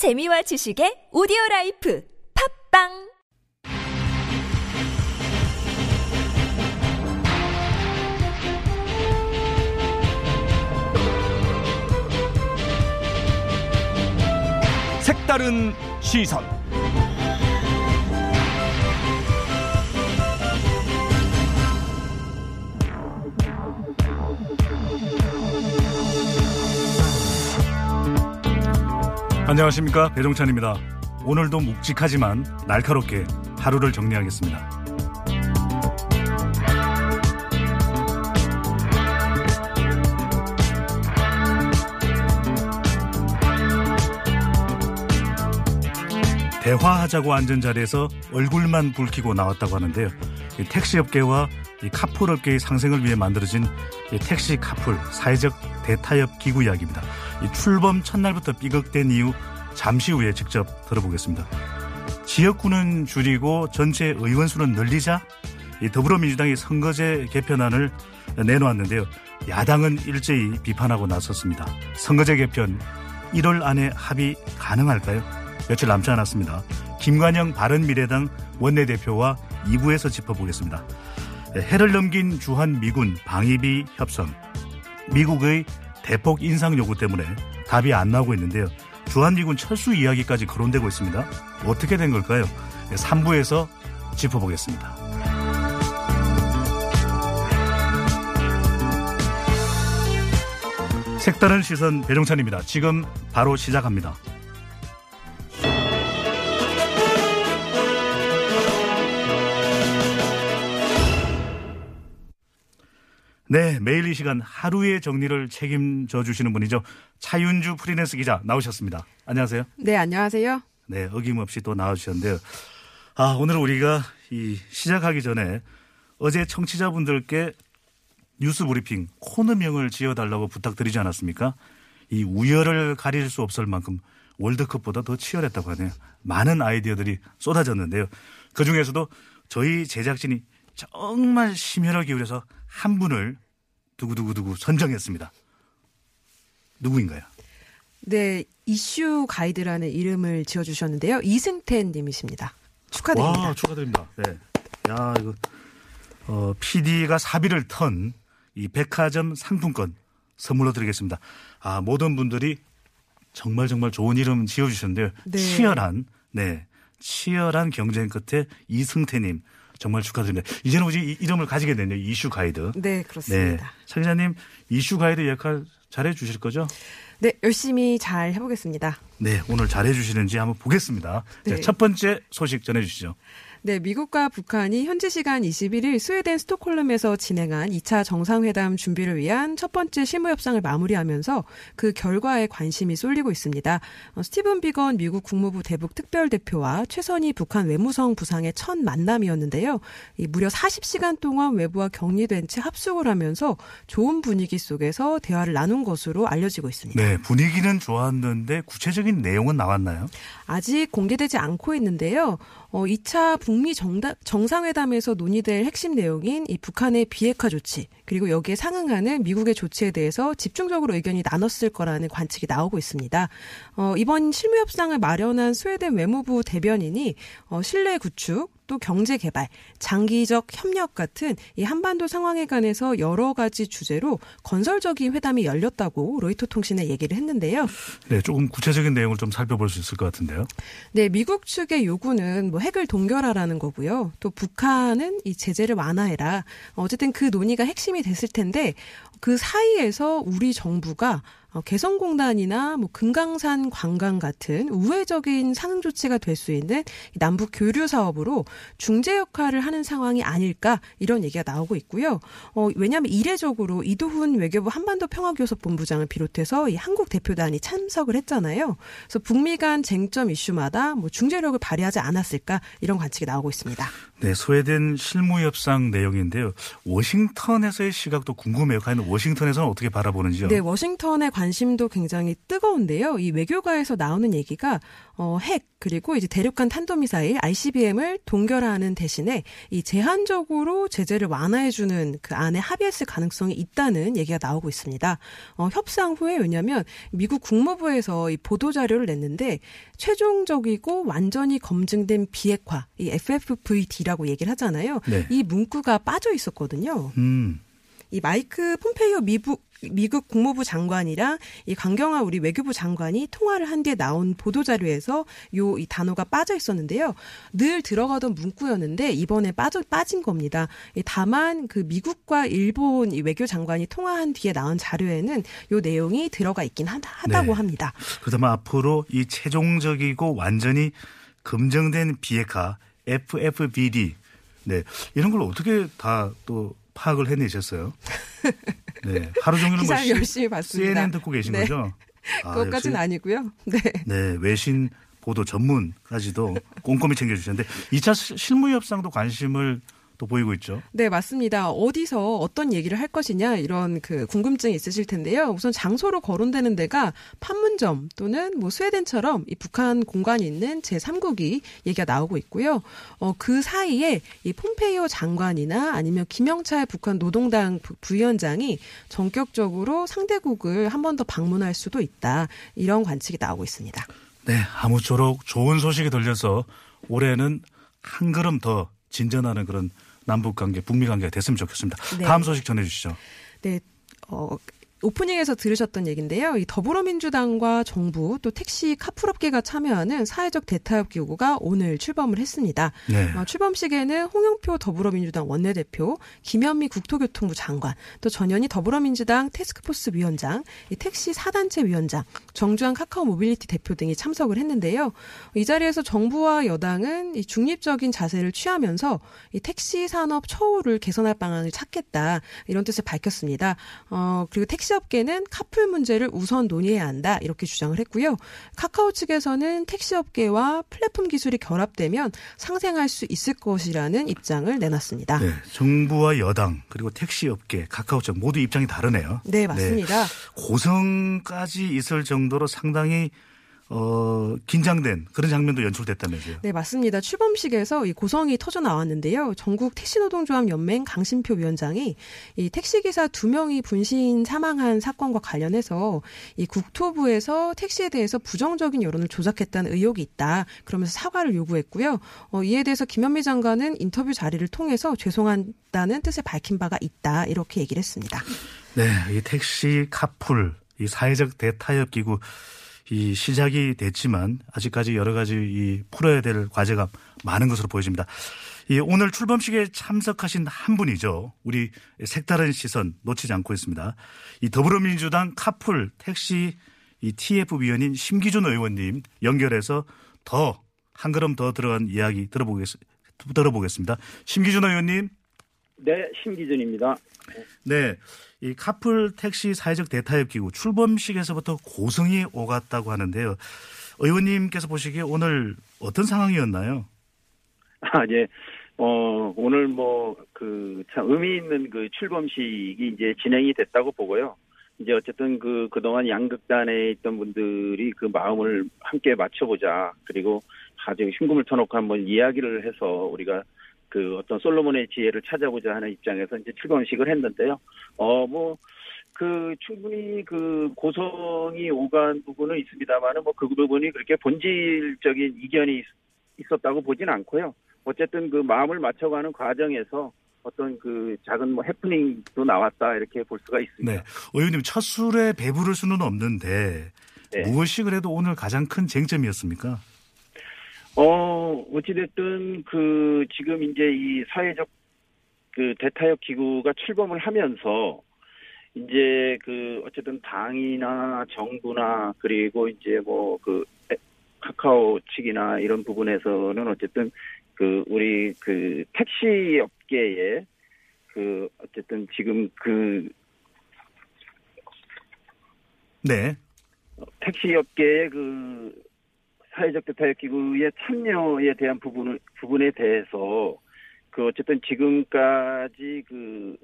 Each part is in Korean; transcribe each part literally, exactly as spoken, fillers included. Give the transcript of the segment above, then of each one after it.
재미와 지식의 오디오라이프 팟빵 색다른 시선 안녕하십니까, 배종찬입니다. 오늘도 묵직하지만 날카롭게 하루를 정리하겠습니다. 대화하자고 앉은 자리에서 얼굴만 붉히고 나왔다고 하는데요. 이 택시업계와 이 카풀업계의 상생을 위해 만들어진 이 택시카풀 사회적 대타협 기구 이야기입니다. 이 출범 첫날부터 삐걱된 이유 잠시 후에 직접 들어보겠습니다. 지역구는 줄이고 전체 의원 수는 늘리자 이 더불어민주당이 선거제 개편안을 내놓았는데요. 야당은 일제히 비판하고 나섰습니다. 선거제 개편 일월 안에 합의 가능할까요? 며칠 남지 않았습니다. 김관영 바른미래당 원내대표와 이 부에서 짚어보겠습니다. 해를 넘긴 주한미군 방위비 협상, 미국의 대폭 인상 요구 때문에 답이 안 나오고 있는데요. 주한미군 철수 이야기까지 거론되고 있습니다. 어떻게 된 걸까요? 삼 부에서 짚어보겠습니다. 색다른 시선 배종찬입니다. 지금 바로 시작합니다. 네, 매일 이 시간 하루의 정리를 책임져 주시는 분이죠. 차윤주 프리랜서 기자 나오셨습니다. 안녕하세요. 네, 안녕하세요. 네, 어김없이 또 나와주셨는데요. 아, 오늘 우리가 이 시작하기 전에 어제 청취자분들께 뉴스브리핑 코너명을 지어달라고 부탁드리지 않았습니까? 이 우열을 가릴 수 없을 만큼 월드컵보다 더 치열했다고 하네요. 많은 아이디어들이 쏟아졌는데요. 그중에서도 저희 제작진이 정말 심혈을 기울여서 한 분을 두구두구두구 선정했습니다. 누구인가요? 네, 이슈 가이드라는 이름을 지어주셨는데요. 이승태 님이십니다. 축하드립니다. 와, 축하드립니다. 네, 야 이거 어, 피디가 사비를 턴 이 백화점 상품권 선물로 드리겠습니다. 아, 모든 분들이 정말 정말 좋은 이름 지어주셨는데요. 네. 치열한 네 치열한 경쟁 끝에 이승태 님. 정말 축하드립니다. 이제는 오직 이 이름을 가지게 됐네요. 이슈 가이드. 네, 그렇습니다. 네. 차 기자님, 이슈 가이드 역할 잘해 주실 거죠? 네, 열심히 잘 해보겠습니다. 네, 오늘 잘해 주시는지 한번 보겠습니다. 네. 자, 첫 번째 소식 전해 주시죠. 네, 미국과 북한이 현지 시간 이십일일 스웨덴 스톡홀름에서 진행한 이 차 정상회담 준비를 위한 첫 번째 실무협상을 마무리하면서 그 결과에 관심이 쏠리고 있습니다. 스티븐 비건 미국 국무부 대북 특별대표와 최선희 북한 외무성 부상의 첫 만남이었는데요. 이 무려 사십 시간 동안 외부와 격리된 채 합숙을 하면서 좋은 분위기 속에서 대화를 나눈 것으로 알려지고 있습니다. 네, 분위기는 좋았는데 구체적인 내용은 나왔나요? 아직 공개되지 않고 있는데요. 어, 이 차 북미 정다, 정상회담에서 논의될 핵심 내용인 이 북한의 비핵화 조치 그리고 여기에 상응하는 미국의 조치에 대해서 집중적으로 의견이 나눴을 거라는 관측이 나오고 있습니다. 어, 이번 실무협상을 마련한 스웨덴 외무부 대변인이 어, 신뢰 구축 또 경제 개발, 장기적 협력 같은 이 한반도 상황에 관해서 여러 가지 주제로 건설적인 회담이 열렸다고 로이터 통신에 얘기를 했는데요. 네, 조금 구체적인 내용을 좀 살펴볼 수 있을 것 같은데요. 네, 미국 측의 요구는 뭐 핵을 동결하라는 거고요. 또 북한은 이 제재를 완화해라. 어쨌든 그 논의가 핵심이 됐을 텐데 그 사이에서 우리 정부가 개성공단이나 뭐 금강산 관광 같은 우회적인 상응 조치가 될 수 있는 남북 교류 사업으로 중재 역할을 하는 상황이 아닐까 이런 얘기가 나오고 있고요. 어, 왜냐하면 이례적으로 이도훈 외교부 한반도 평화교섭본부장을 비롯해서 이 한국 대표단이 참석을 했잖아요. 그래서 북미 간 쟁점 이슈마다 뭐 중재력을 발휘하지 않았을까 이런 관측이 나오고 있습니다. 네, 스웨덴 실무 협상 내용인데요. 워싱턴에서의 시각도 궁금해요. 과연 워싱턴에서는 어떻게 바라보는지요? 네, 워싱턴의 관심도 굉장히 뜨거운데요. 이 외교가에서 나오는 얘기가 어, 핵 그리고 이제 대륙간 탄도미사일 아이씨비엠을 동결하는 대신에 이 제한적으로 제재를 완화해주는 그 안에 합의했을 가능성이 있다는 얘기가 나오고 있습니다. 어, 협상 후에 왜냐하면 미국 국무부에서 이 보도 자료를 냈는데 최종적이고 완전히 검증된 비핵화, 이 에프에프브이디라고 얘기를 하잖아요. 네. 이 문구가 빠져 있었거든요. 음. 이 마이크 폼페이오 미국 미국 국무부 장관이랑 이 강경화 우리 외교부 장관이 통화를 한 뒤에 나온 보도자료에서 요 이 단어가 빠져 있었는데요. 늘 들어가던 문구였는데 이번에 빠져, 빠진 겁니다. 다만 그 미국과 일본 이 외교 장관이 통화한 뒤에 나온 자료에는 요 내용이 들어가 있긴 하, 하다고 네. 합니다. 그렇다면 앞으로 이 최종적이고 완전히 검증된 비핵화 에프에프비디 네 이런 걸 어떻게 다 또 파악을 해내셨어요? 네, 하루 종일 기사를 뭐 열심히 봤습니다. 씨엔엔 듣고 계신 네. 거죠? 아, 그것까지는 아니고요. 네. 네, 외신 보도 전문까지도 꼼꼼히 챙겨주셨는데 이 차 실무협상도 관심을 또 보이고 있죠. 네, 맞습니다. 어디서 어떤 얘기를 할 것이냐 이런 그 궁금증이 있으실 텐데요. 우선 장소로 거론되는 데가 판문점 또는 뭐 스웨덴처럼 이 북한 공간이 있는 제삼국이 얘기가 나오고 있고요. 어, 그 사이에 이 폼페이오 장관이나 아니면 김영철 북한 노동당 부위원장이 전격적으로 상대국을 한 번 더 방문할 수도 있다. 이런 관측이 나오고 있습니다. 네, 아무쪼록 좋은 소식이 들려서 올해는 한 걸음 더 진전하는 그런 남북관계, 북미관계가 됐으면 좋겠습니다. 네. 다음 소식 전해주시죠. 네. 어, 오프닝에서 들으셨던 얘기인데요. 이 더불어민주당과 정부 또 택시카풀 업계가 참여하는 사회적 대타협 기구가 오늘 출범을 했습니다. 네. 어, 출범식에는 홍영표 더불어민주당 원내대표, 김현미 국토교통부 장관, 또 전현희 더불어민주당 태스크포스 위원장, 이 택시 사단체 위원장, 정주환 카카오모빌리티 대표 등이 참석을 했는데요. 이 자리에서 정부와 여당은 이 중립적인 자세를 취하면서 이 택시 산업 처우를 개선할 방안을 찾겠다 이런 뜻을 밝혔습니다. 어, 그리고 택시 택시업계는 카풀 문제를 우선 논의해야 한다 이렇게 주장을 했고요. 카카오 측에서는 택시업계와 플랫폼 기술이 결합되면 상생할 수 있을 것이라는 입장을 내놨습니다. 네, 정부와 여당 그리고 택시업계, 카카오 측 모두 입장이 다르네요. 네, 맞습니다. 네, 고성까지 있을 정도로 상당히 어, 긴장된 그런 장면도 연출됐다면서요. 네, 맞습니다. 출범식에서 이 고성이 터져나왔는데요. 전국 택시노동조합연맹 강심표 위원장이 이 택시기사 두 명이 분신 사망한 사건과 관련해서 이 국토부에서 택시에 대해서 부정적인 여론을 조작했다는 의혹이 있다. 그러면서 사과를 요구했고요. 어, 이에 대해서 김현미 장관은 인터뷰 자리를 통해서 죄송하다는 뜻을 밝힌 바가 있다. 이렇게 얘기를 했습니다. 네, 이 택시 카풀, 이 사회적 대타협 기구 이 시작이 됐지만 아직까지 여러 가지 이 풀어야 될 과제가 많은 것으로 보여집니다. 이 오늘 출범식에 참석하신 한 분이죠. 우리 색다른 시선 놓치지 않고 있습니다. 이 더불어민주당 카풀 택시 이 티에프 위원인 심기준 의원님 연결해서 더 한 걸음 더 들어간 이야기 들어보겠, 들어보겠습니다. 심기준 의원님. 네, 심기준입니다. 네. 이 카풀 택시 사회적 대타협 기구 출범식에서부터 고성이 오갔다고 하는데요. 의원님께서 보시기에 오늘 어떤 상황이었나요? 아, 예. 어, 오늘 뭐 그 참 의미 있는 그 출범식이 이제 진행이 됐다고 보고요. 이제 어쨌든 그 그동안 양극단에 있던 분들이 그 마음을 함께 맞춰 보자. 그리고 아주 흉금을 터놓고 한번 이야기를 해서 우리가 그 어떤 솔로몬의 지혜를 찾아보자 하는 입장에서 이제 출범식을 했는데요. 어, 뭐, 그 충분히 그 고성이 오간 부분은 있습니다만은 뭐 그 부분이 그렇게 본질적인 이견이 있었다고 보진 않고요. 어쨌든 그 마음을 맞춰가는 과정에서 어떤 그 작은 뭐 해프닝도 나왔다 이렇게 볼 수가 있습니다. 네. 의원님, 첫 술에 배부를 수는 없는데 네. 무엇이 그래도 오늘 가장 큰 쟁점이었습니까? 어, 어찌됐든, 그, 지금 이제 이 사회적 그 대타협 기구가 출범을 하면서, 이제 그, 어쨌든 당이나 정부나, 그리고 이제 뭐 그, 카카오 측이나 이런 부분에서는 어쨌든 그, 우리 그 택시 업계에 그, 어쨌든 지금 그, 네. 택시 업계에 그, 사회적 대타협 기구의 참여에 대한 부분을, 부분에 대해서, 그, 어쨌든 지금까지 그,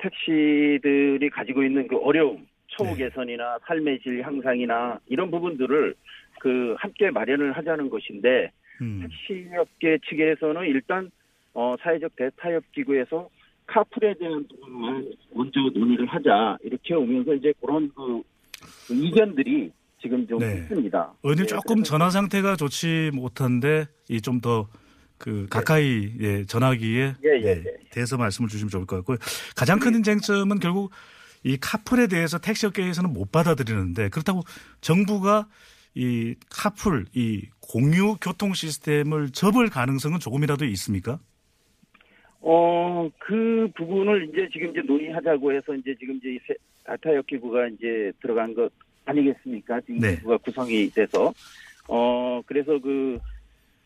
택시들이 가지고 있는 그 어려움, 처우 개선이나 삶의 질 향상이나 이런 부분들을 그 함께 마련을 하자는 것인데 음. 택시업계 측에서는 일단 어, 사회적 대타협기구에서 카풀에 대한 부분만 먼저 논의를 하자 이렇게 오면서 이제 그런 그 이견들이 지금 좀 네. 있습니다. 오늘 조금 네. 전화 상태가 좋지 못한데 이 좀 더 그 가까이 네. 예, 전화기에 예, 예, 예. 대해서 말씀을 주시면 좋을 것 같고요. 가장 큰 네. 쟁점은 결국 이 카풀에 대해서 택시업계에서는 못 받아들이는데 그렇다고 정부가 이 카풀, 이 공유 교통 시스템을 접을 가능성은 조금이라도 있습니까? 어, 그 부분을 이제 지금 이제 논의하자고 해서 이제 지금 이제 대타협 기구가 이제 들어간 것 아니겠습니까? 지금 네. 기구가 구성이 돼서. 어, 그래서 그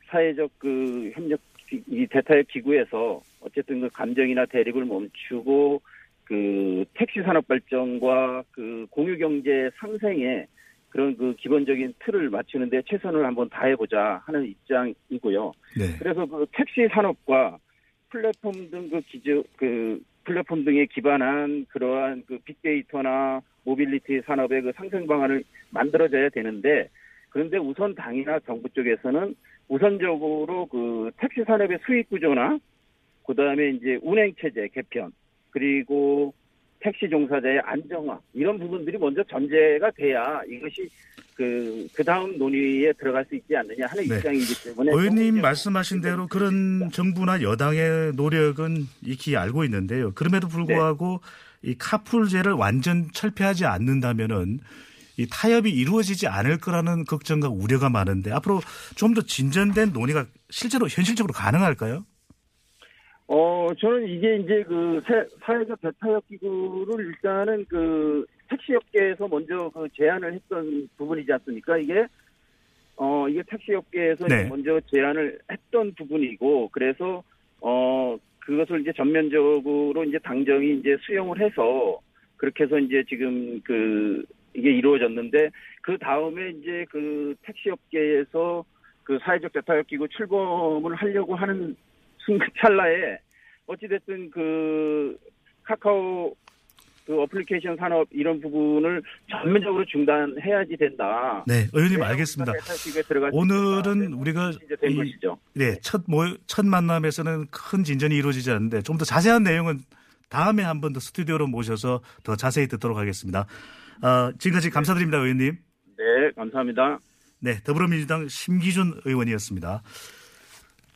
사회적 그 협력, 이 대타협 기구에서 어쨌든 그 감정이나 대립을 멈추고 그 택시 산업 발전과 그 공유 경제 상생에 그런 그 기본적인 틀을 맞추는데 최선을 한번 다해보자 하는 입장이고요. 네. 그래서 그 택시 산업과 플랫폼 등 그 기조 그 플랫폼 등에 기반한 그러한 그 빅데이터나 모빌리티 산업의 그 상생 방안을 만들어져야 되는데 그런데 우선 당이나 정부 쪽에서는 우선적으로 그 택시 산업의 수익 구조나 그 다음에 이제 운행 체제 개편 그리고 택시 종사자의 안정화 이런 부분들이 먼저 전제가 돼야 이것이 그, 그 다음 논의에 들어갈 수 있지 않느냐 하는 네. 입장이기 때문에 의원님 말씀하신 대로 그런 정부나 여당의 노력은 익히 알고 있는데요. 그럼에도 불구하고 네. 이 카풀제를 완전 철폐하지 않는다면은 이 타협이 이루어지지 않을 거라는 걱정과 우려가 많은데 앞으로 좀 더 진전된 논의가 실제로 현실적으로 가능할까요? 어, 저는 이게 이제 그 사회적 대타협 기구를 일단은 그 택시업계에서 먼저 그 제안을 했던 부분이지 않습니까? 이게, 어, 이게 택시업계에서 네. 먼저 제안을 했던 부분이고, 그래서, 어, 그것을 이제 전면적으로 이제 당정이 이제 수용을 해서, 그렇게 해서 이제 지금 그, 이게 이루어졌는데, 그 다음에 이제 그 택시업계에서 그 사회적 대타협 기구 출범을 하려고 하는 순간 찰나에, 어찌됐든 그, 카카오, 그 어플리케이션 산업 이런 부분을 전면적으로 중단해야지 된다. 네, 의원님 알겠습니다. 오늘은 네, 우리가 이, 네, 첫, 모여, 첫 만남에서는 큰 진전이 이루어지지 않는데 좀 더 자세한 내용은 다음에 한 번 더 스튜디오로 모셔서 더 자세히 듣도록 하겠습니다. 어, 지금까지 감사드립니다, 의원님. 네, 감사합니다. 네, 더불어민주당 심기준 의원이었습니다.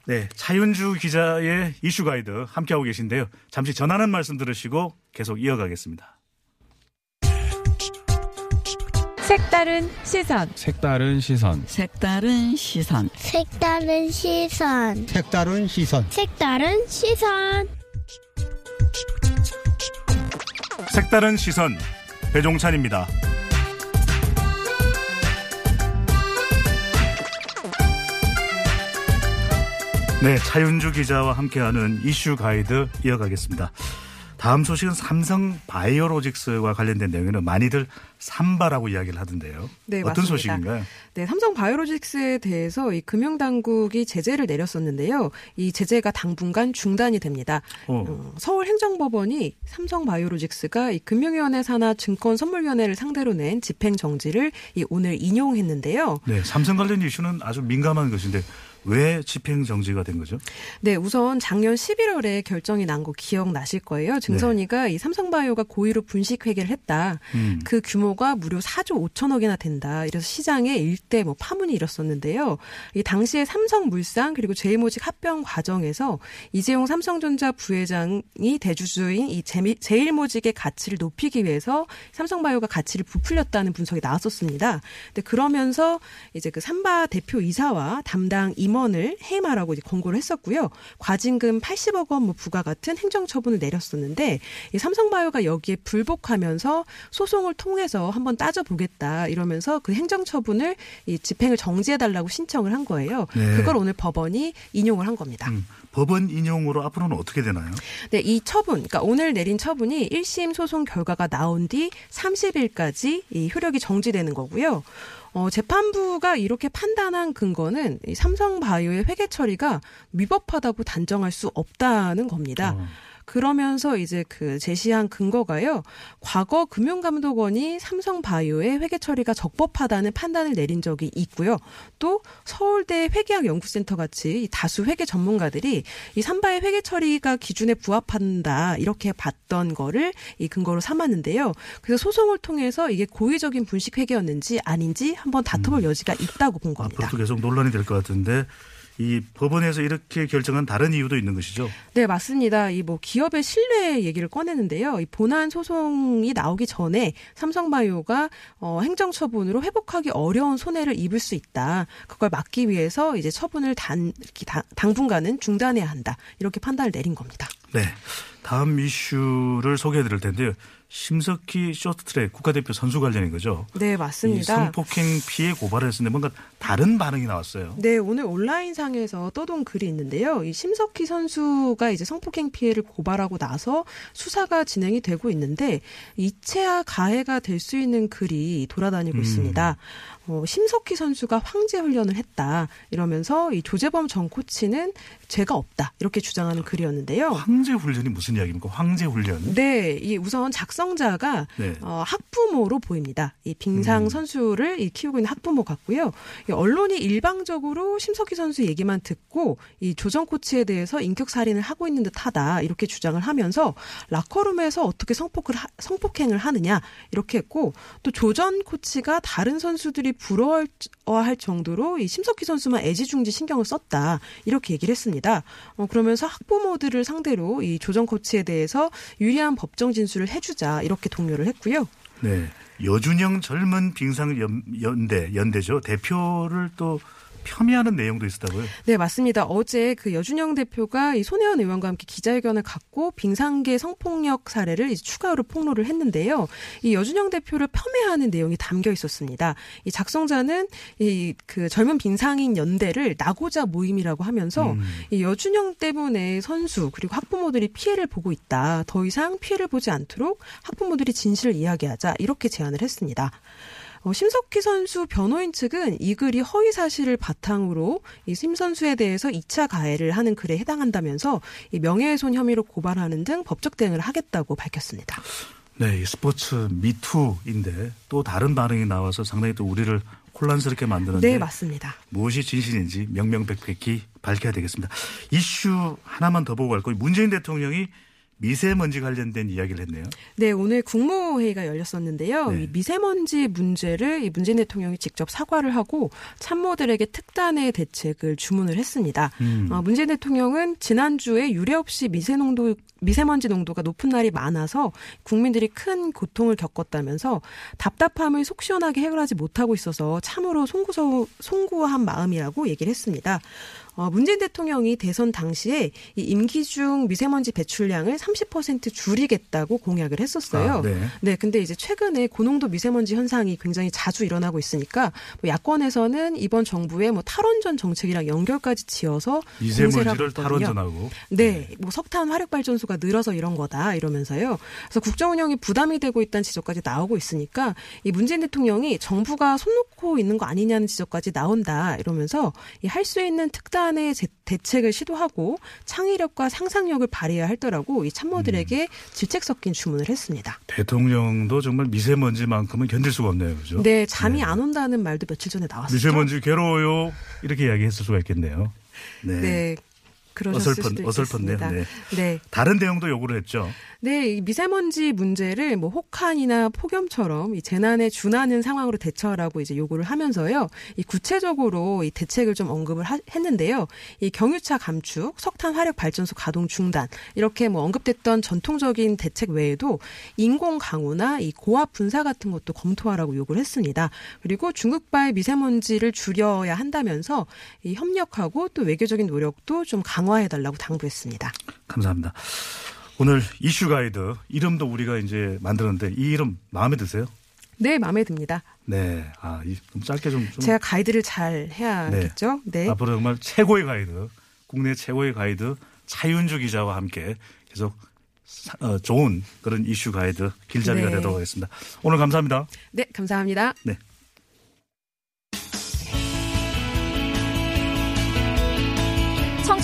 네, 차윤주 기자의 이슈 가이드 함께하고 계신데요. 잠시 전하는 말씀 들으시고 계속 이어가겠습니다. 색다른 시선. 색다른 시선. 색다른 시선. 색다른 시선. 색다른 시선. 색다른 시선. 색다른 시선. 배종찬입니다. 네, 차윤주 기자와 함께하는 이슈 가이드 이어가겠습니다. 다음 소식은 삼성 바이오로직스와 관련된 내용에는 많이들 삼바라고 이야기를 하던데요. 네, 어떤 맞습니다. 소식인가요? 네, 삼성 바이오로직스에 대해서 이 금융당국이 제재를 내렸었는데요. 이 제재가 당분간 중단이 됩니다. 어. 어, 서울행정법원이 삼성 바이오로직스가 이 금융위원회 산하 증권선물위원회를 상대로 낸 집행정지를 이 오늘 인용했는데요. 네, 삼성 관련 이슈는 아주 민감한 것인데 왜 집행정지가 된 거죠? 네, 우선 작년 십일월에 결정이 난 거 기억나실 거예요. 증선이가 네. 이 삼성바이오가 고의로 분식회계를 했다. 음. 그 규모가 무려 사조 오천억이나 된다. 이래서 시장에 일대 뭐 파문이 일었었는데요. 이 당시에 삼성물산 그리고 제일모직 합병 과정에서 이재용 삼성전자 부회장이 대주주인 이 제일모직의 가치를 높이기 위해서 삼성바이오가 가치를 부풀렸다는 분석이 나왔었습니다. 근데 그러면서 이제 그 삼바 대표 이사와 담당 임원 을 해임하라고 이제 권고를 했었고요. 과징금 팔십억 원 뭐 부과 같은 행정처분을 내렸었는데 이 삼성바이오가 여기에 불복하면서 소송을 통해서 한번 따져보겠다 이러면서 그 행정처분을 이 집행을 정지해달라고 신청을 한 거예요. 네. 그걸 오늘 법원이 인용을 한 겁니다. 음. 법원 인용으로 앞으로는 어떻게 되나요? 네, 이 처분, 그러니까 오늘 내린 처분이 일 심 소송 결과가 나온 뒤 삼십일까지 이 효력이 정지되는 거고요. 어, 재판부가 이렇게 판단한 근거는 이 삼성바이오의 회계 처리가 위법하다고 단정할 수 없다는 겁니다. 어. 그러면서 이제 그 제시한 근거가요. 과거 금융감독원이 삼성바이오의 회계 처리가 적법하다는 판단을 내린 적이 있고요. 또 서울대 회계학 연구센터 같이 다수 회계 전문가들이 이 삼바의 회계 처리가 기준에 부합한다 이렇게 봤던 거를 이 근거로 삼았는데요. 그래서 소송을 통해서 이게 고의적인 분식 회계였는지 아닌지 한번 다퉈볼 음. 여지가 있다고 본 겁니다. 앞으로도 계속 논란이 될 것 같은데. 이 법원에서 이렇게 결정한 다른 이유도 있는 것이죠? 네, 맞습니다. 이 뭐 기업의 신뢰 얘기를 꺼내는데요. 이 본안 소송이 나오기 전에 삼성바이오가 어, 행정처분으로 회복하기 어려운 손해를 입을 수 있다. 그걸 막기 위해서 이제 처분을 단, 다, 당분간은 중단해야 한다. 이렇게 판단을 내린 겁니다. 네. 다음 이슈를 소개해드릴 텐데요. 심석희 쇼트트랙 국가대표 선수 관련인 거죠? 네, 맞습니다. 이 성폭행 피해 고발을 했는데 뭔가 다른 반응이 나왔어요. 네, 오늘 온라인상에서 떠돈 글이 있는데요. 이 심석희 선수가 이제 성폭행 피해를 고발하고 나서 수사가 진행이 되고 있는데 이체와 가해가 될 수 있는 글이 돌아다니고 음. 있습니다. 어, 심석희 선수가 황제 훈련을 했다 이러면서 이 조재범 전 코치는 죄가 없다 이렇게 주장하는 글이었는데요. 황제 훈련이 무슨 이야기입니까? 황제 훈련? 네, 이 우선 작성 작성자가 네. 어, 학부모로 보입니다. 이 빙상 선수를 이 키우고 있는 학부모 같고요. 이 언론이 일방적으로 심석희 선수 얘기만 듣고 이 조정 코치에 대해서 인격 살인을 하고 있는 듯하다 이렇게 주장을 하면서 라커룸에서 어떻게 성폭을 하, 성폭행을 하느냐 이렇게 했고 또 조전 코치가 다른 선수들이 부러워할 정도로 이 심석희 선수만 애지중지 신경을 썼다 이렇게 얘기를 했습니다. 어, 그러면서 학부모들을 상대로 이 조정 코치에 대해서 유리한 법정 진술을 해주자. 이렇게 독려를 했고요. 네, 여준영 젊은 빙상 연, 연대 연대죠 대표를 또 폄훼하는 내용도 있었다고요? 네, 맞습니다. 어제 그 여준영 대표가 이 손혜원 의원과 함께 기자회견을 갖고 빙상계 성폭력 사례를 이제 추가로 폭로를 했는데요. 이 여준영 대표를 폄훼하는 내용이 담겨 있었습니다. 이 작성자는 이 그 젊은 빙상인 연대를 나고자 모임이라고 하면서 음. 이 여준영 때문에 선수 그리고 학부모들이 피해를 보고 있다. 더 이상 피해를 보지 않도록 학부모들이 진실을 이야기하자 이렇게 제안을 했습니다. 어, 심석희 선수 변호인 측은 이 글이 허위 사실을 바탕으로 이 심 선수에 대해서 이 차 가해를 하는 글에 해당한다면서 이 명예훼손 혐의로 고발하는 등 법적 대응을 하겠다고 밝혔습니다. 네, 이 스포츠 미투인데 또 다른 반응이 나와서 상당히 또 우리를 혼란스럽게 만드는데 네, 맞습니다. 무엇이 진실인지 명명백백히 밝혀야 되겠습니다. 이슈 하나만 더 보고 갈 거예요. 문재인 대통령이 미세먼지 관련된 이야기를 했네요. 네, 오늘 국무회의가 열렸었는데요. 네. 이 미세먼지 문제를 이 문재인 대통령이 직접 사과를 하고 참모들에게 특단의 대책을 주문을 했습니다. 음. 어, 문재인 대통령은 지난주에 유례 없이 미세 농도, 미세먼지 농도가 높은 날이 많아서 국민들이 큰 고통을 겪었다면서 답답함을 속 시원하게 해결하지 못하고 있어서 참으로 송구서, 송구한 마음이라고 얘기를 했습니다. 어, 문재인 대통령이 대선 당시에 이 임기 중 미세먼지 배출량을 삼십 퍼센트 줄이겠다고 공약을 했었어요. 아, 네. 네, 근데 이제 최근에 고농도 미세먼지 현상이 굉장히 자주 일어나고 있으니까 뭐 야권에서는 이번 정부의 뭐 탈원전 정책이랑 연결까지 지어서 미세먼지를 탈원전하고 네, 뭐 석탄 화력 발전소가 늘어서 이런 거다 이러면서요. 그래서 국정 운영이 부담이 되고 있다는 지적까지 나오고 있으니까 이 문재인 대통령이 정부가 손 놓고 있는 거 아니냐는 지적까지 나온다 이러면서 이 할 수 있는 특단 의 대책을 시도하고 창의력과 상상력을 발휘해야 할더라고 이 참모들에게 음. 질책 섞인 주문을 했습니다. 대통령도 정말 미세먼지만큼은 견딜 수가 없네요. 그렇죠? 네. 잠이 네. 안 온다는 말도 며칠 전에 나왔었죠. 미세먼지 괴로워요. 이렇게 이야기했을 수가 있겠네요. 네. 네. 어설픈, 어설픈데요. 네. 네. 다른 대응도 요구를 했죠. 네, 이 미세먼지 문제를 뭐 혹한이나 폭염처럼 이 재난에 준하는 상황으로 대처하라고 이제 요구를 하면서요. 이 구체적으로 이 대책을 좀 언급을 하, 했는데요. 이 경유차 감축, 석탄 화력 발전소 가동 중단 이렇게 뭐 언급됐던 전통적인 대책 외에도 인공 강우나 이 고압 분사 같은 것도 검토하라고 요구를 했습니다. 그리고 중국발 미세먼지를 줄여야 한다면서 이 협력하고 또 외교적인 노력도 좀 강화 해달라고 당부했습니다. 감사합니다. 오늘 이슈 가이드 이름도 우리가 이제 만드는데 이 이름 마음에 드세요? 네, 마음에 듭니다. 네, 아, 좀 짧게 좀, 좀 제가 가이드를 잘 해야겠죠. 네. 네. 앞으로 정말 최고의 가이드, 국내 최고의 가이드 차윤주 기자와 함께 계속 어, 좋은 그런 이슈 가이드 길잡이가 네. 되도록 하겠습니다. 오늘 감사합니다. 네, 감사합니다. 네.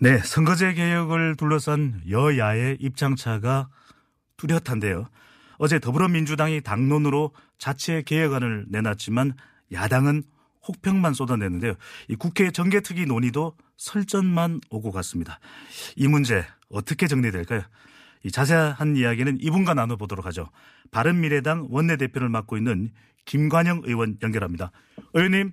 네, 선거제 개혁을 둘러싼 여야의 입장차가 뚜렷한데요. 어제 더불어민주당이 당론으로 자체 개혁안을 내놨지만 야당은 혹평만 쏟아내는데요. 이 국회 정개특위 논의도 설전만 오고 갔습니다. 이 문제 어떻게 정리될까요? 이 자세한 이야기는 이분과 나눠보도록 하죠. 바른미래당 원내대표를 맡고 있는 김관영 의원 연결합니다. 의원님.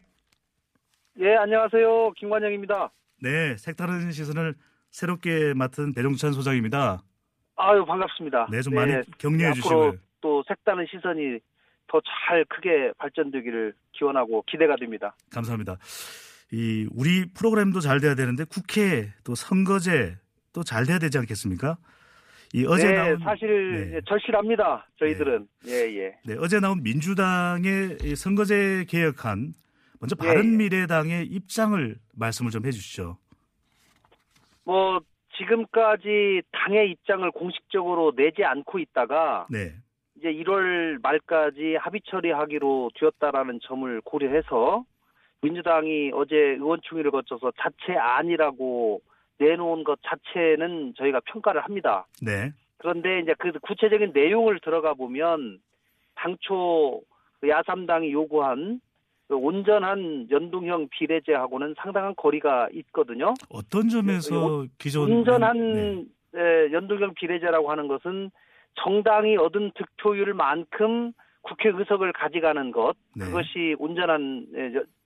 네, 안녕하세요. 김관영입니다. 네, 색다른 시선을 새롭게 맡은 배종찬 소장입니다. 아유, 반갑습니다. 네, 좀 네, 많이 격려해 네, 주시고요. 앞으로 또 색다른 시선이 더 잘 크게 발전되기를 기원하고 기대가 됩니다. 감사합니다. 이 우리 프로그램도 잘 돼야 되는데 국회 또 선거제 또 잘 돼야 되지 않겠습니까? 이 어제 네, 나온 사실 네. 절실합니다. 저희들은 예예. 네. 예. 네, 어제 나온 민주당의 선거제 개혁안 먼저 바른미래당의 예. 입장을 말씀을 좀 해주시죠. 뭐 지금까지 당의 입장을 공식적으로 내지 않고 있다가 네. 이제 일월 말까지 합의 처리하기로 되었다라는 점을 고려해서 민주당이 어제 의원총회를 거쳐서 자체 안이라고 내놓은 것 자체는 저희가 평가를 합니다. 네. 그런데 이제 그 구체적인 내용을 들어가 보면 당초 야삼당이 요구한 온전한 연동형 비례제하고는 상당한 거리가 있거든요. 어떤 점에서 기존 온전한 네. 연동형 비례제라고 하는 것은 정당이 얻은 득표율만큼 국회 의석을 가져가는 것 네. 그것이 온전한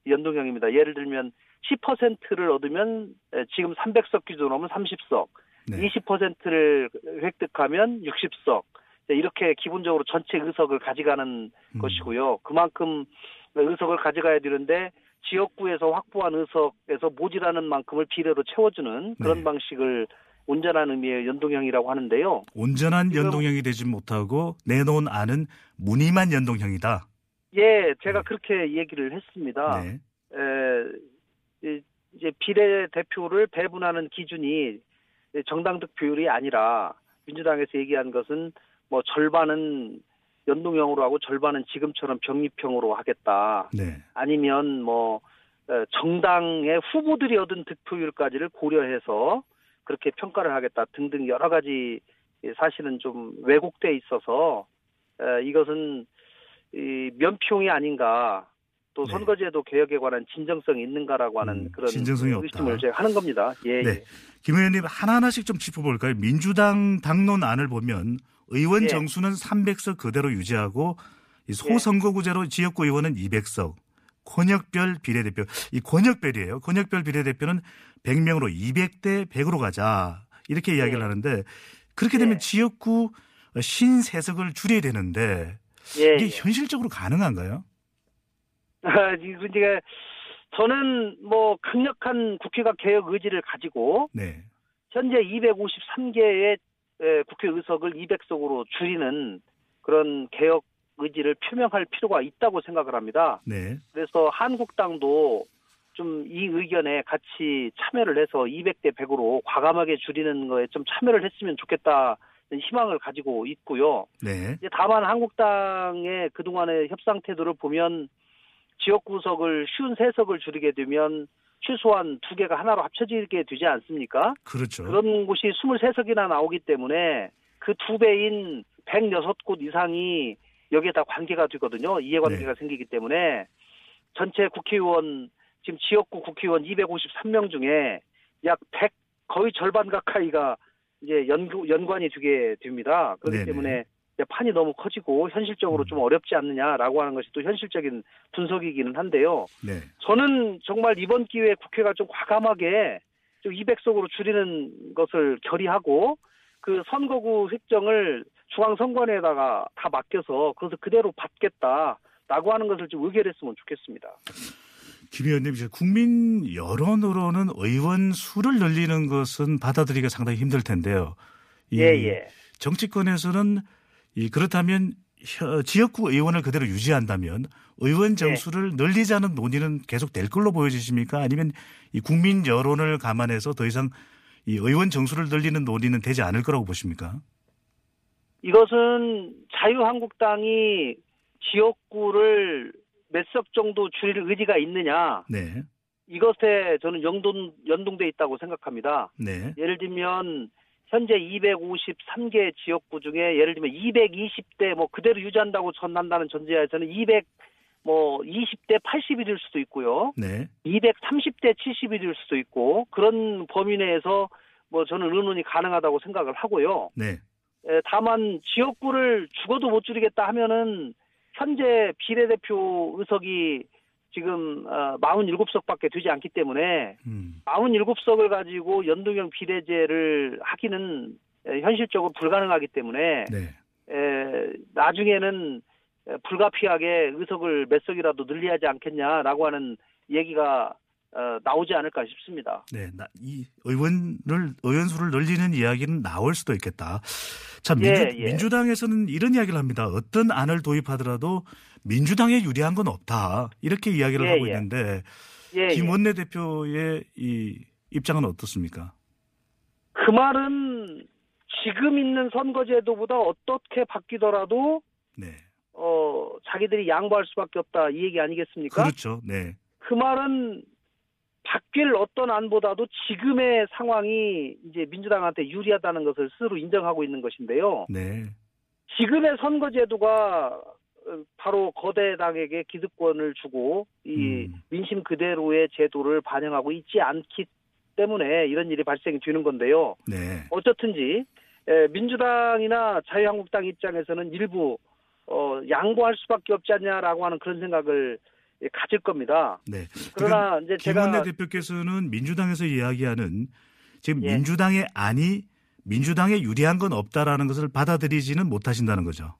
연동형입니다. 예를 들면 십 퍼센트를 얻으면 지금 삼백 석 기준으로면 삼십 석, 네. 이십 퍼센트를 획득하면 육십 석 이렇게 기본적으로 전체 의석을 가져가는 음. 것이고요. 그만큼 의석을 가져가야 되는데 지역구에서 확보한 의석에서 모자라는 만큼을 비례로 채워주는 그런 네. 방식을 온전한 의미의 연동형이라고 하는데요. 온전한 연동형이 되지 못하고 내놓은 안은 무늬만 연동형이다. 예, 제가 네. 그렇게 얘기를 했습니다. 네. 에, 이제 비례 대표를 배분하는 기준이 정당 득표율이 아니라 민주당에서 얘기한 것은 뭐 절반은 연동형으로 하고 절반은 지금처럼 병립형으로 하겠다. 네. 아니면 뭐 정당의 후보들이 얻은 득표율까지를 고려해서 그렇게 평가를 하겠다 등등 여러 가지 사실은 좀 왜곡돼 있어서 이것은 면피용이 아닌가 또 네. 선거제도 개혁에 관한 진정성이 있는가라고 하는 음, 그런 진정성이 의심을 제가 하는 겁니다. 예, 네. 예. 김 의원님 하나하나씩 좀 짚어볼까요? 민주당 당론안을 보면 의원 예. 정수는 삼백 석 그대로 유지하고 소선거구제로 예. 지역구 의원은 이백 석. 권역별 비례대표. 이 권역별이에요. 권역별 비례대표는 백 명으로 이백 대 백으로 가자. 이렇게 이야기를 예. 하는데 그렇게 되면 예. 지역구 오십삼 석을 줄여야 되는데 예. 이게 현실적으로 가능한가요? 아, 이제 저는 뭐 강력한 국회가 개혁 의지를 가지고 네. 현재 이백오십삼 개의 국회 의석을 이백 석으로 줄이는 그런 개혁 의지를 표명할 필요가 있다고 생각을 합니다. 네. 그래서 한국당도 좀 이 의견에 같이 참여를 해서 이백 대 백으로 과감하게 줄이는 거에 좀 참여를 했으면 좋겠다. 희망을 가지고 있고요. 네. 이제 다만 한국당의 그동안의 협상 태도를 보면 지역구석을 쉬운 세 석을 줄이게 되면 최소한 두 개가 하나로 합쳐지게 되지 않습니까? 그렇죠. 그런 곳이 이십삼 석이나 나오기 때문에 그 두 배인 백육 곳 이상이 여기에 다 관계가 되거든요. 이해관계가 네. 생기기 때문에 전체 국회의원, 지금 지역구 국회의원 이백오십삼 명 중에 약 백, 거의 절반 가까이가 이제 연구, 연관이 되게 됩니다. 그렇기 네네. 때문에 판이 너무 커지고 현실적으로 음. 좀 어렵지 않느냐라고 하는 것이 또 현실적인 분석이기는 한데요. 네. 저는 정말 이번 기회에 국회가 좀 과감하게 좀 이백 석으로 줄이는 것을 결의하고 그 선거구 획정을 중앙선관위에다가 다 맡겨서 그것을 그대로 받겠다라고 하는 것을 좀 의결했으면 좋겠습니다. 김 의원님, 국민 여론으로는 의원 수를 늘리는 것은 받아들이기가 상당히 힘들 텐데요. 이 예, 예. 정치권에서는 이 그렇다면 지역구 의원을 그대로 유지한다면 의원 정수를 예. 늘리자는 논의는 계속 될 걸로 보여지십니까? 아니면 이 국민 여론을 감안해서 더 이상 이 의원 정수를 늘리는 논의는 되지 않을 거라고 보십니까? 이것은 자유한국당이 지역구를 몇 석 정도 줄일 의지가 있느냐. 네. 이것에 저는 연동, 연동돼 있다고 생각합니다. 네. 예를 들면 현재 이백오십삼 개 지역구 중에 예를 들면 이백이십 대 뭐 그대로 유지한다고 전한다는 전제하에서는 이백 뭐 이십 대 팔십일일 수도 있고요. 네. 이백삼십 대 칠십일일 수도 있고 그런 범위 내에서 뭐 저는 의논이 가능하다고 생각을 하고요. 네. 다만 지역구를 죽어도 못 줄이겠다 하면은 현재 비례대표 의석이 지금 사십칠 석밖에 되지 않기 때문에 음. 사십칠 석을 가지고 연동형 비례제를 하기는 현실적으로 불가능하기 때문에 네. 에, 나중에는 불가피하게 의석을 몇 석이라도 늘려야 하지 않겠냐라고 하는 얘기가 어, 나오지 않을까 싶습니다. 네, 나, 이 의원을 의원 수를 늘리는 이야기는 나올 수도 있겠다. 참 민주, 예, 예. 민주당에서는 이런 이야기를 합니다. 어떤 안을 도입하더라도 민주당에 유리한 건 없다 이렇게 이야기를 예, 하고 예. 있는데 예, 김 원내대표의 이 입장은 어떻습니까? 그 말은 지금 있는 선거제도보다 어떻게 바뀌더라도 네. 어, 자기들이 양보할 수밖에 없다 이 얘기 아니겠습니까? 그렇죠. 네. 그 말은 바뀔 어떤 안보다도 지금의 상황이 이제 민주당한테 유리하다는 것을 스스로 인정하고 있는 것인데요. 네. 지금의 선거제도가 바로 거대 당에게 기득권을 주고 이 음. 민심 그대로의 제도를 반영하고 있지 않기 때문에 이런 일이 발생이 되는 건데요. 네. 어쨌든지 민주당이나 자유한국당 입장에서는 일부 양보할 수밖에 없지 않냐라고 하는 그런 생각을 가질 겁니다. 네. 그러나 이제 제가 김 원내대표께서는 민주당에서 이야기하는 지금 예. 민주당의 안이 민주당에 유리한 건 없다라는 것을 받아들이지는 못하신다는 거죠.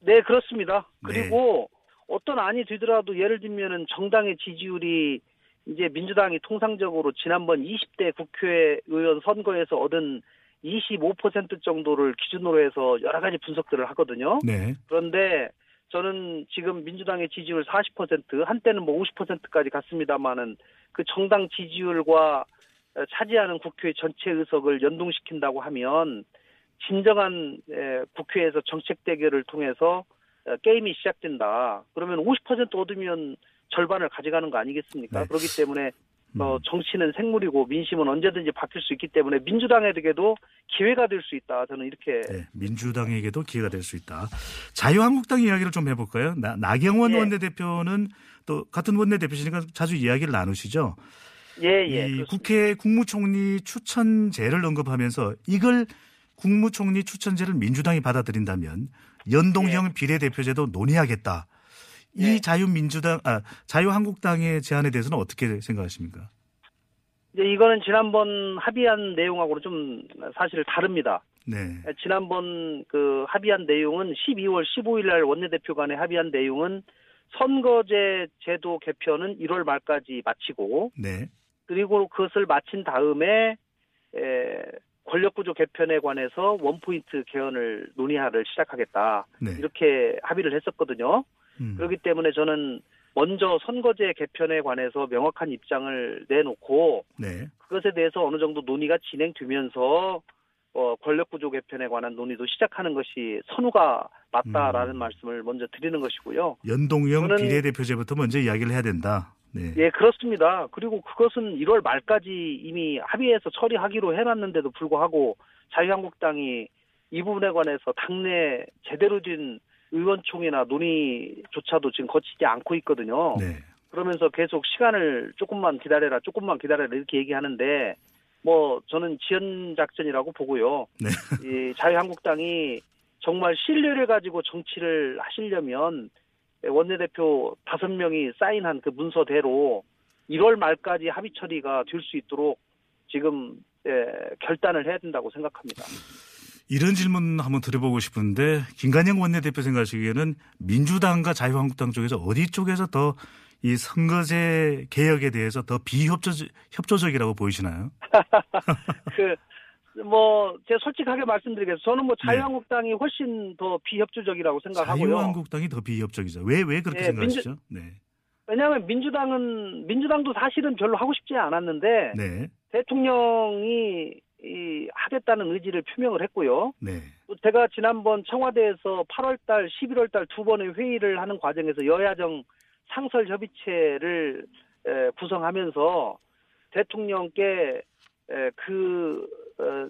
네, 그렇습니다. 네. 그리고 어떤 안이 되더라도 예를 들면은 정당의 지지율이 이제 민주당이 통상적으로 지난번 이십 대 국회의원 선거에서 얻은 이십오 퍼센트 정도를 기준으로 해서 여러 가지 분석들을 하거든요. 네. 그런데 저는 지금 민주당의 지지율 사십 퍼센트, 한때는 뭐 오십 퍼센트까지 갔습니다만은 그 정당 지지율과 차지하는 국회 전체 의석을 연동시킨다고 하면 진정한 국회에서 정책 대결을 통해서 게임이 시작된다. 그러면 오십 퍼센트 얻으면 절반을 가져가는 거 아니겠습니까? 네. 그렇기 때문에 어, 정치는 생물이고 민심은 언제든지 바뀔 수 있기 때문에 민주당에게도 기회가 될 수 있다. 저는 이렇게. 네, 민주당에게도 기회가 될 수 있다. 자유한국당 이야기를 좀 해볼까요? 나, 나경원 예. 원내대표는 또 같은 원내대표시니까 자주 이야기를 나누시죠. 예, 예. 이 국회 국무총리 추천제를 언급하면서 이걸 국무총리 추천제를 민주당이 받아들인다면 연동형 예. 비례대표제도 논의하겠다. 이 자유민주당, 아, 자유한국당의 제안에 대해서는 어떻게 생각하십니까? 이제 이거는 지난번 합의한 내용하고는 좀 사실 다릅니다. 네. 지난번 그 합의한 내용은 십이월 십오일 날 원내대표 간에 합의한 내용은 선거제 제도 개편은 일월 말까지 마치고, 네. 그리고 그것을 마친 다음에 에, 권력구조 개편에 관해서 원포인트 개헌을 논의를 시작하겠다. 네. 이렇게 합의를 했었거든요. 음. 그렇기 때문에 저는 먼저 선거제 개편에 관해서 명확한 입장을 내놓고 네. 그것에 대해서 어느 정도 논의가 진행되면서 어, 권력구조 개편에 관한 논의도 시작하는 것이 선우가 맞다라는 음. 말씀을 먼저 드리는 것이고요. 연동형 비례대표제부터 먼저 이야기를 해야 된다. 네, 예, 그렇습니다. 그리고 그것은 일월 말까지 이미 합의해서 처리하기로 해놨는데도 불구하고 자유한국당이 이 부분에 관해서 당내 제대로 된 의원총회나 논의조차도 지금 거치지 않고 있거든요. 네. 그러면서 계속 시간을 조금만 기다려라, 조금만 기다려라 이렇게 얘기하는데 뭐 저는 지연 작전이라고 보고요. 네. 이 자유한국당이 정말 신뢰를 가지고 정치를 하시려면 원내대표 다섯 명이 사인한 그 문서대로 일월 말까지 합의 처리가 될 수 있도록 지금 예, 결단을 해야 된다고 생각합니다. 이런 질문 한번 드려보고 싶은데 김관영 원내대표 생각하시기에는 민주당과 자유한국당 쪽에서 어디 쪽에서 더 이 선거제 개혁에 대해서 더 비협조적이라고 보이시나요? 그 뭐 제가 솔직하게 말씀드리겠습니다. 저는 뭐 자유한국당이 네. 훨씬 더 비협조적이라고 생각하고요. 자유한국당이 더 비협조적이죠. 왜, 왜 그렇게 네, 생각하시죠? 민주, 네. 왜냐하면 민주당은 민주당도 사실은 별로 하고 싶지 않았는데 네. 대통령이 이, 하겠다는 의지를 표명을 했고요. 네. 제가 지난번 청와대에서 팔월 달, 십일월 달 두 번의 회의를 하는 과정에서 여야정 상설협의체를 에, 구성하면서 대통령께 에, 그 어,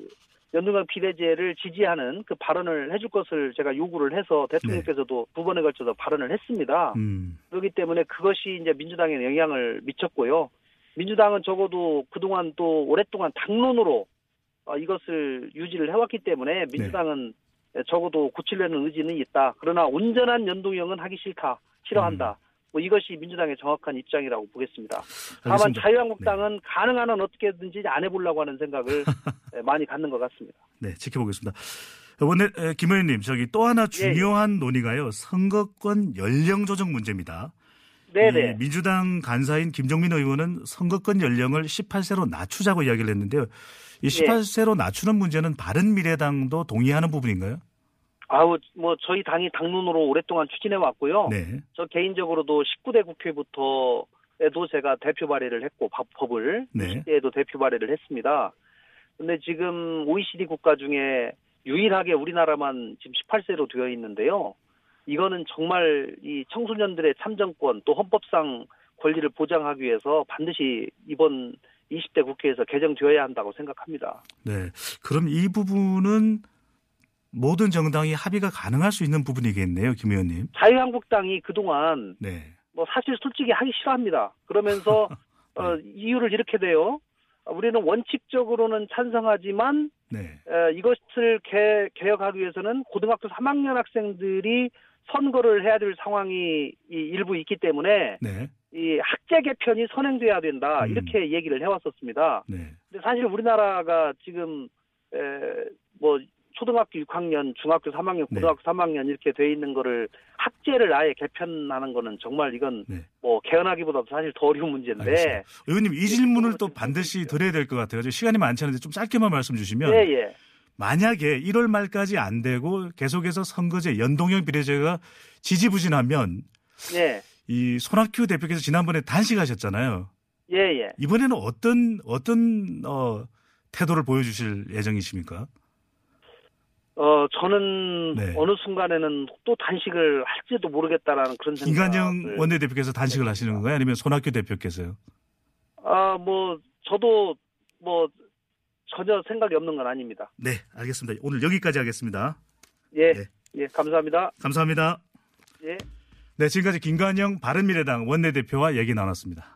연동형 비례제를 지지하는 그 발언을 해줄 것을 제가 요구를 해서 대통령께서도 네. 두 번에 걸쳐서 발언을 했습니다. 음. 그렇기 때문에 그것이 이제 민주당에 영향을 미쳤고요. 민주당은 적어도 그동안 또 오랫동안 당론으로 어, 이것을 유지를 해왔기 때문에 민주당은 네. 적어도 고치려는 의지는 있다. 그러나 온전한 연동형은 하기 싫다, 싫어한다. 음. 뭐 이것이 민주당의 정확한 입장이라고 보겠습니다. 다만 알겠습니다. 자유한국당은 네. 가능한 한 어떻게든지 안 해보려고 하는 생각을 많이 갖는 것 같습니다. 네, 지켜보겠습니다. 원내 김 의원님, 저기 또 하나 중요한 네. 논의가요. 선거권 연령 조정 문제입니다. 네네. 민주당 간사인 김종민 의원은 선거권 연령을 십팔 세로 낮추자고 이야기를 했는데요. 이 십팔 세로 네. 낮추는 문제는 바른미래당도 동의하는 부분인가요? 아우, 뭐, 저희 당이 당론으로 오랫동안 추진해왔고요. 네. 저 개인적으로도 십구 대 국회부터에도 제가 대표 발의를 했고, 법을. 네. 이십 대에도 대표 발의를 했습니다. 근데 지금 오이시디 국가 중에 유일하게 우리나라만 지금 십팔 세로 되어 있는데요. 이거는 정말 이 청소년들의 참정권 또 헌법상 권리를 보장하기 위해서 반드시 이번 이십 대 국회에서 개정되어야 한다고 생각합니다. 네. 그럼 이 부분은 모든 정당이 합의가 가능할 수 있는 부분이겠네요, 김 의원님. 자유한국당이 그동안 네. 뭐 사실 솔직히 하기 싫어합니다. 그러면서 네. 어, 이유를 이렇게 돼요. 우리는 원칙적으로는 찬성하지만 네. 에, 이것을 개, 개혁하기 위해서는 고등학교 삼 학년 학생들이 선거를 해야 될 상황이 이, 일부 있기 때문에 네. 이 학제 개편이 선행돼야 된다. 음. 이렇게 얘기를 해왔었습니다. 네. 근데 사실 우리나라가 지금 에, 뭐 초등학교 육 학년, 중학교 삼 학년, 고등학교 네. 삼 학년 이렇게 돼 있는 거를 학제를 아예 개편하는 거는 정말 이건 네. 뭐 개헌하기보다도 사실 더 어려운 문제인데. 알겠습니다. 의원님 이 질문을 또 반드시 드려야 될 것 같아요. 시간이 많지 않은데 좀 짧게만 말씀 주시면 네, 예. 만약에 일월 말까지 안 되고 계속해서 선거제 연동형 비례제가 지지부진하면 네. 이 손학규 대표께서 지난번에 단식하셨잖아요. 예, 예. 이번에는 어떤 어떤 어, 태도를 보여주실 예정이십니까? 어 저는 네. 어느 순간에는 또 단식을 할지도 모르겠다라는 그런 생각. 김관영 원내대표께서 단식을 네. 하시는 건가요? 아니면 손학규 대표께서요? 아, 뭐 저도 뭐 전혀 생각이 없는 건 아닙니다. 네, 알겠습니다. 오늘 여기까지 하겠습니다. 예, 네. 예, 감사합니다. 감사합니다. 예. 네, 지금까지 김관영 바른미래당 원내대표와 얘기 나눴습니다.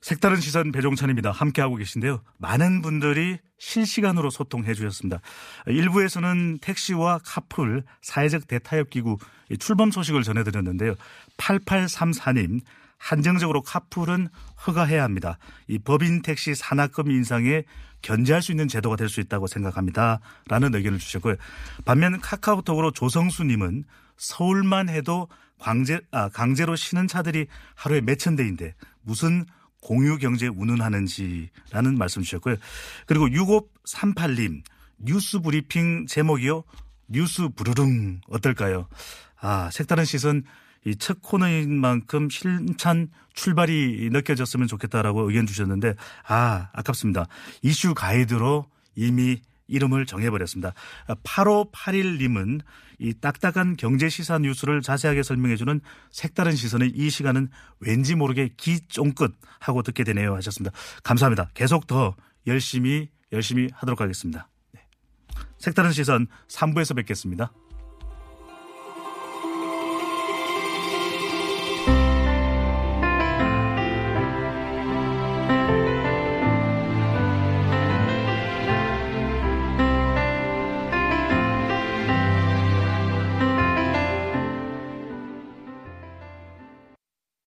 색다른 시선 배종찬입니다. 함께하고 계신데요. 많은 분들이 실시간으로 소통해 주셨습니다. 일부에서는 택시와 카풀, 사회적 대타협기구 출범 소식을 전해드렸는데요. 팔팔삼사 님, 한정적으로 카풀은 허가해야 합니다. 이 법인 택시 산악금 인상에 견제할 수 있는 제도가 될 수 있다고 생각합니다. 라는 의견을 주셨고요. 반면 카카오톡으로 조성수님은 서울만 해도 강제, 아, 강제로 쉬는 차들이 하루에 몇천 대인데 무슨 공유경제 운운하는지라는 말씀 주셨고요. 그리고 육오삼팔 님 뉴스브리핑 제목이요. 뉴스브루릉 어떨까요? 아 색다른 시선 이 첫 코너인 만큼 힘찬 출발이 느껴졌으면 좋겠다라고 의견 주셨는데 아 아깝습니다. 이슈 가이드로 이미 이름을 정해버렸습니다. 팔오팔일 님은 이 딱딱한 경제시사 뉴스를 자세하게 설명해주는 색다른 시선의 이 시간은 왠지 모르게 기 쫑긋 하고 듣게 되네요 하셨습니다. 감사합니다. 계속 더 열심히 열심히 하도록 하겠습니다. 네. 색다른 시선 삼 부에서 뵙겠습니다.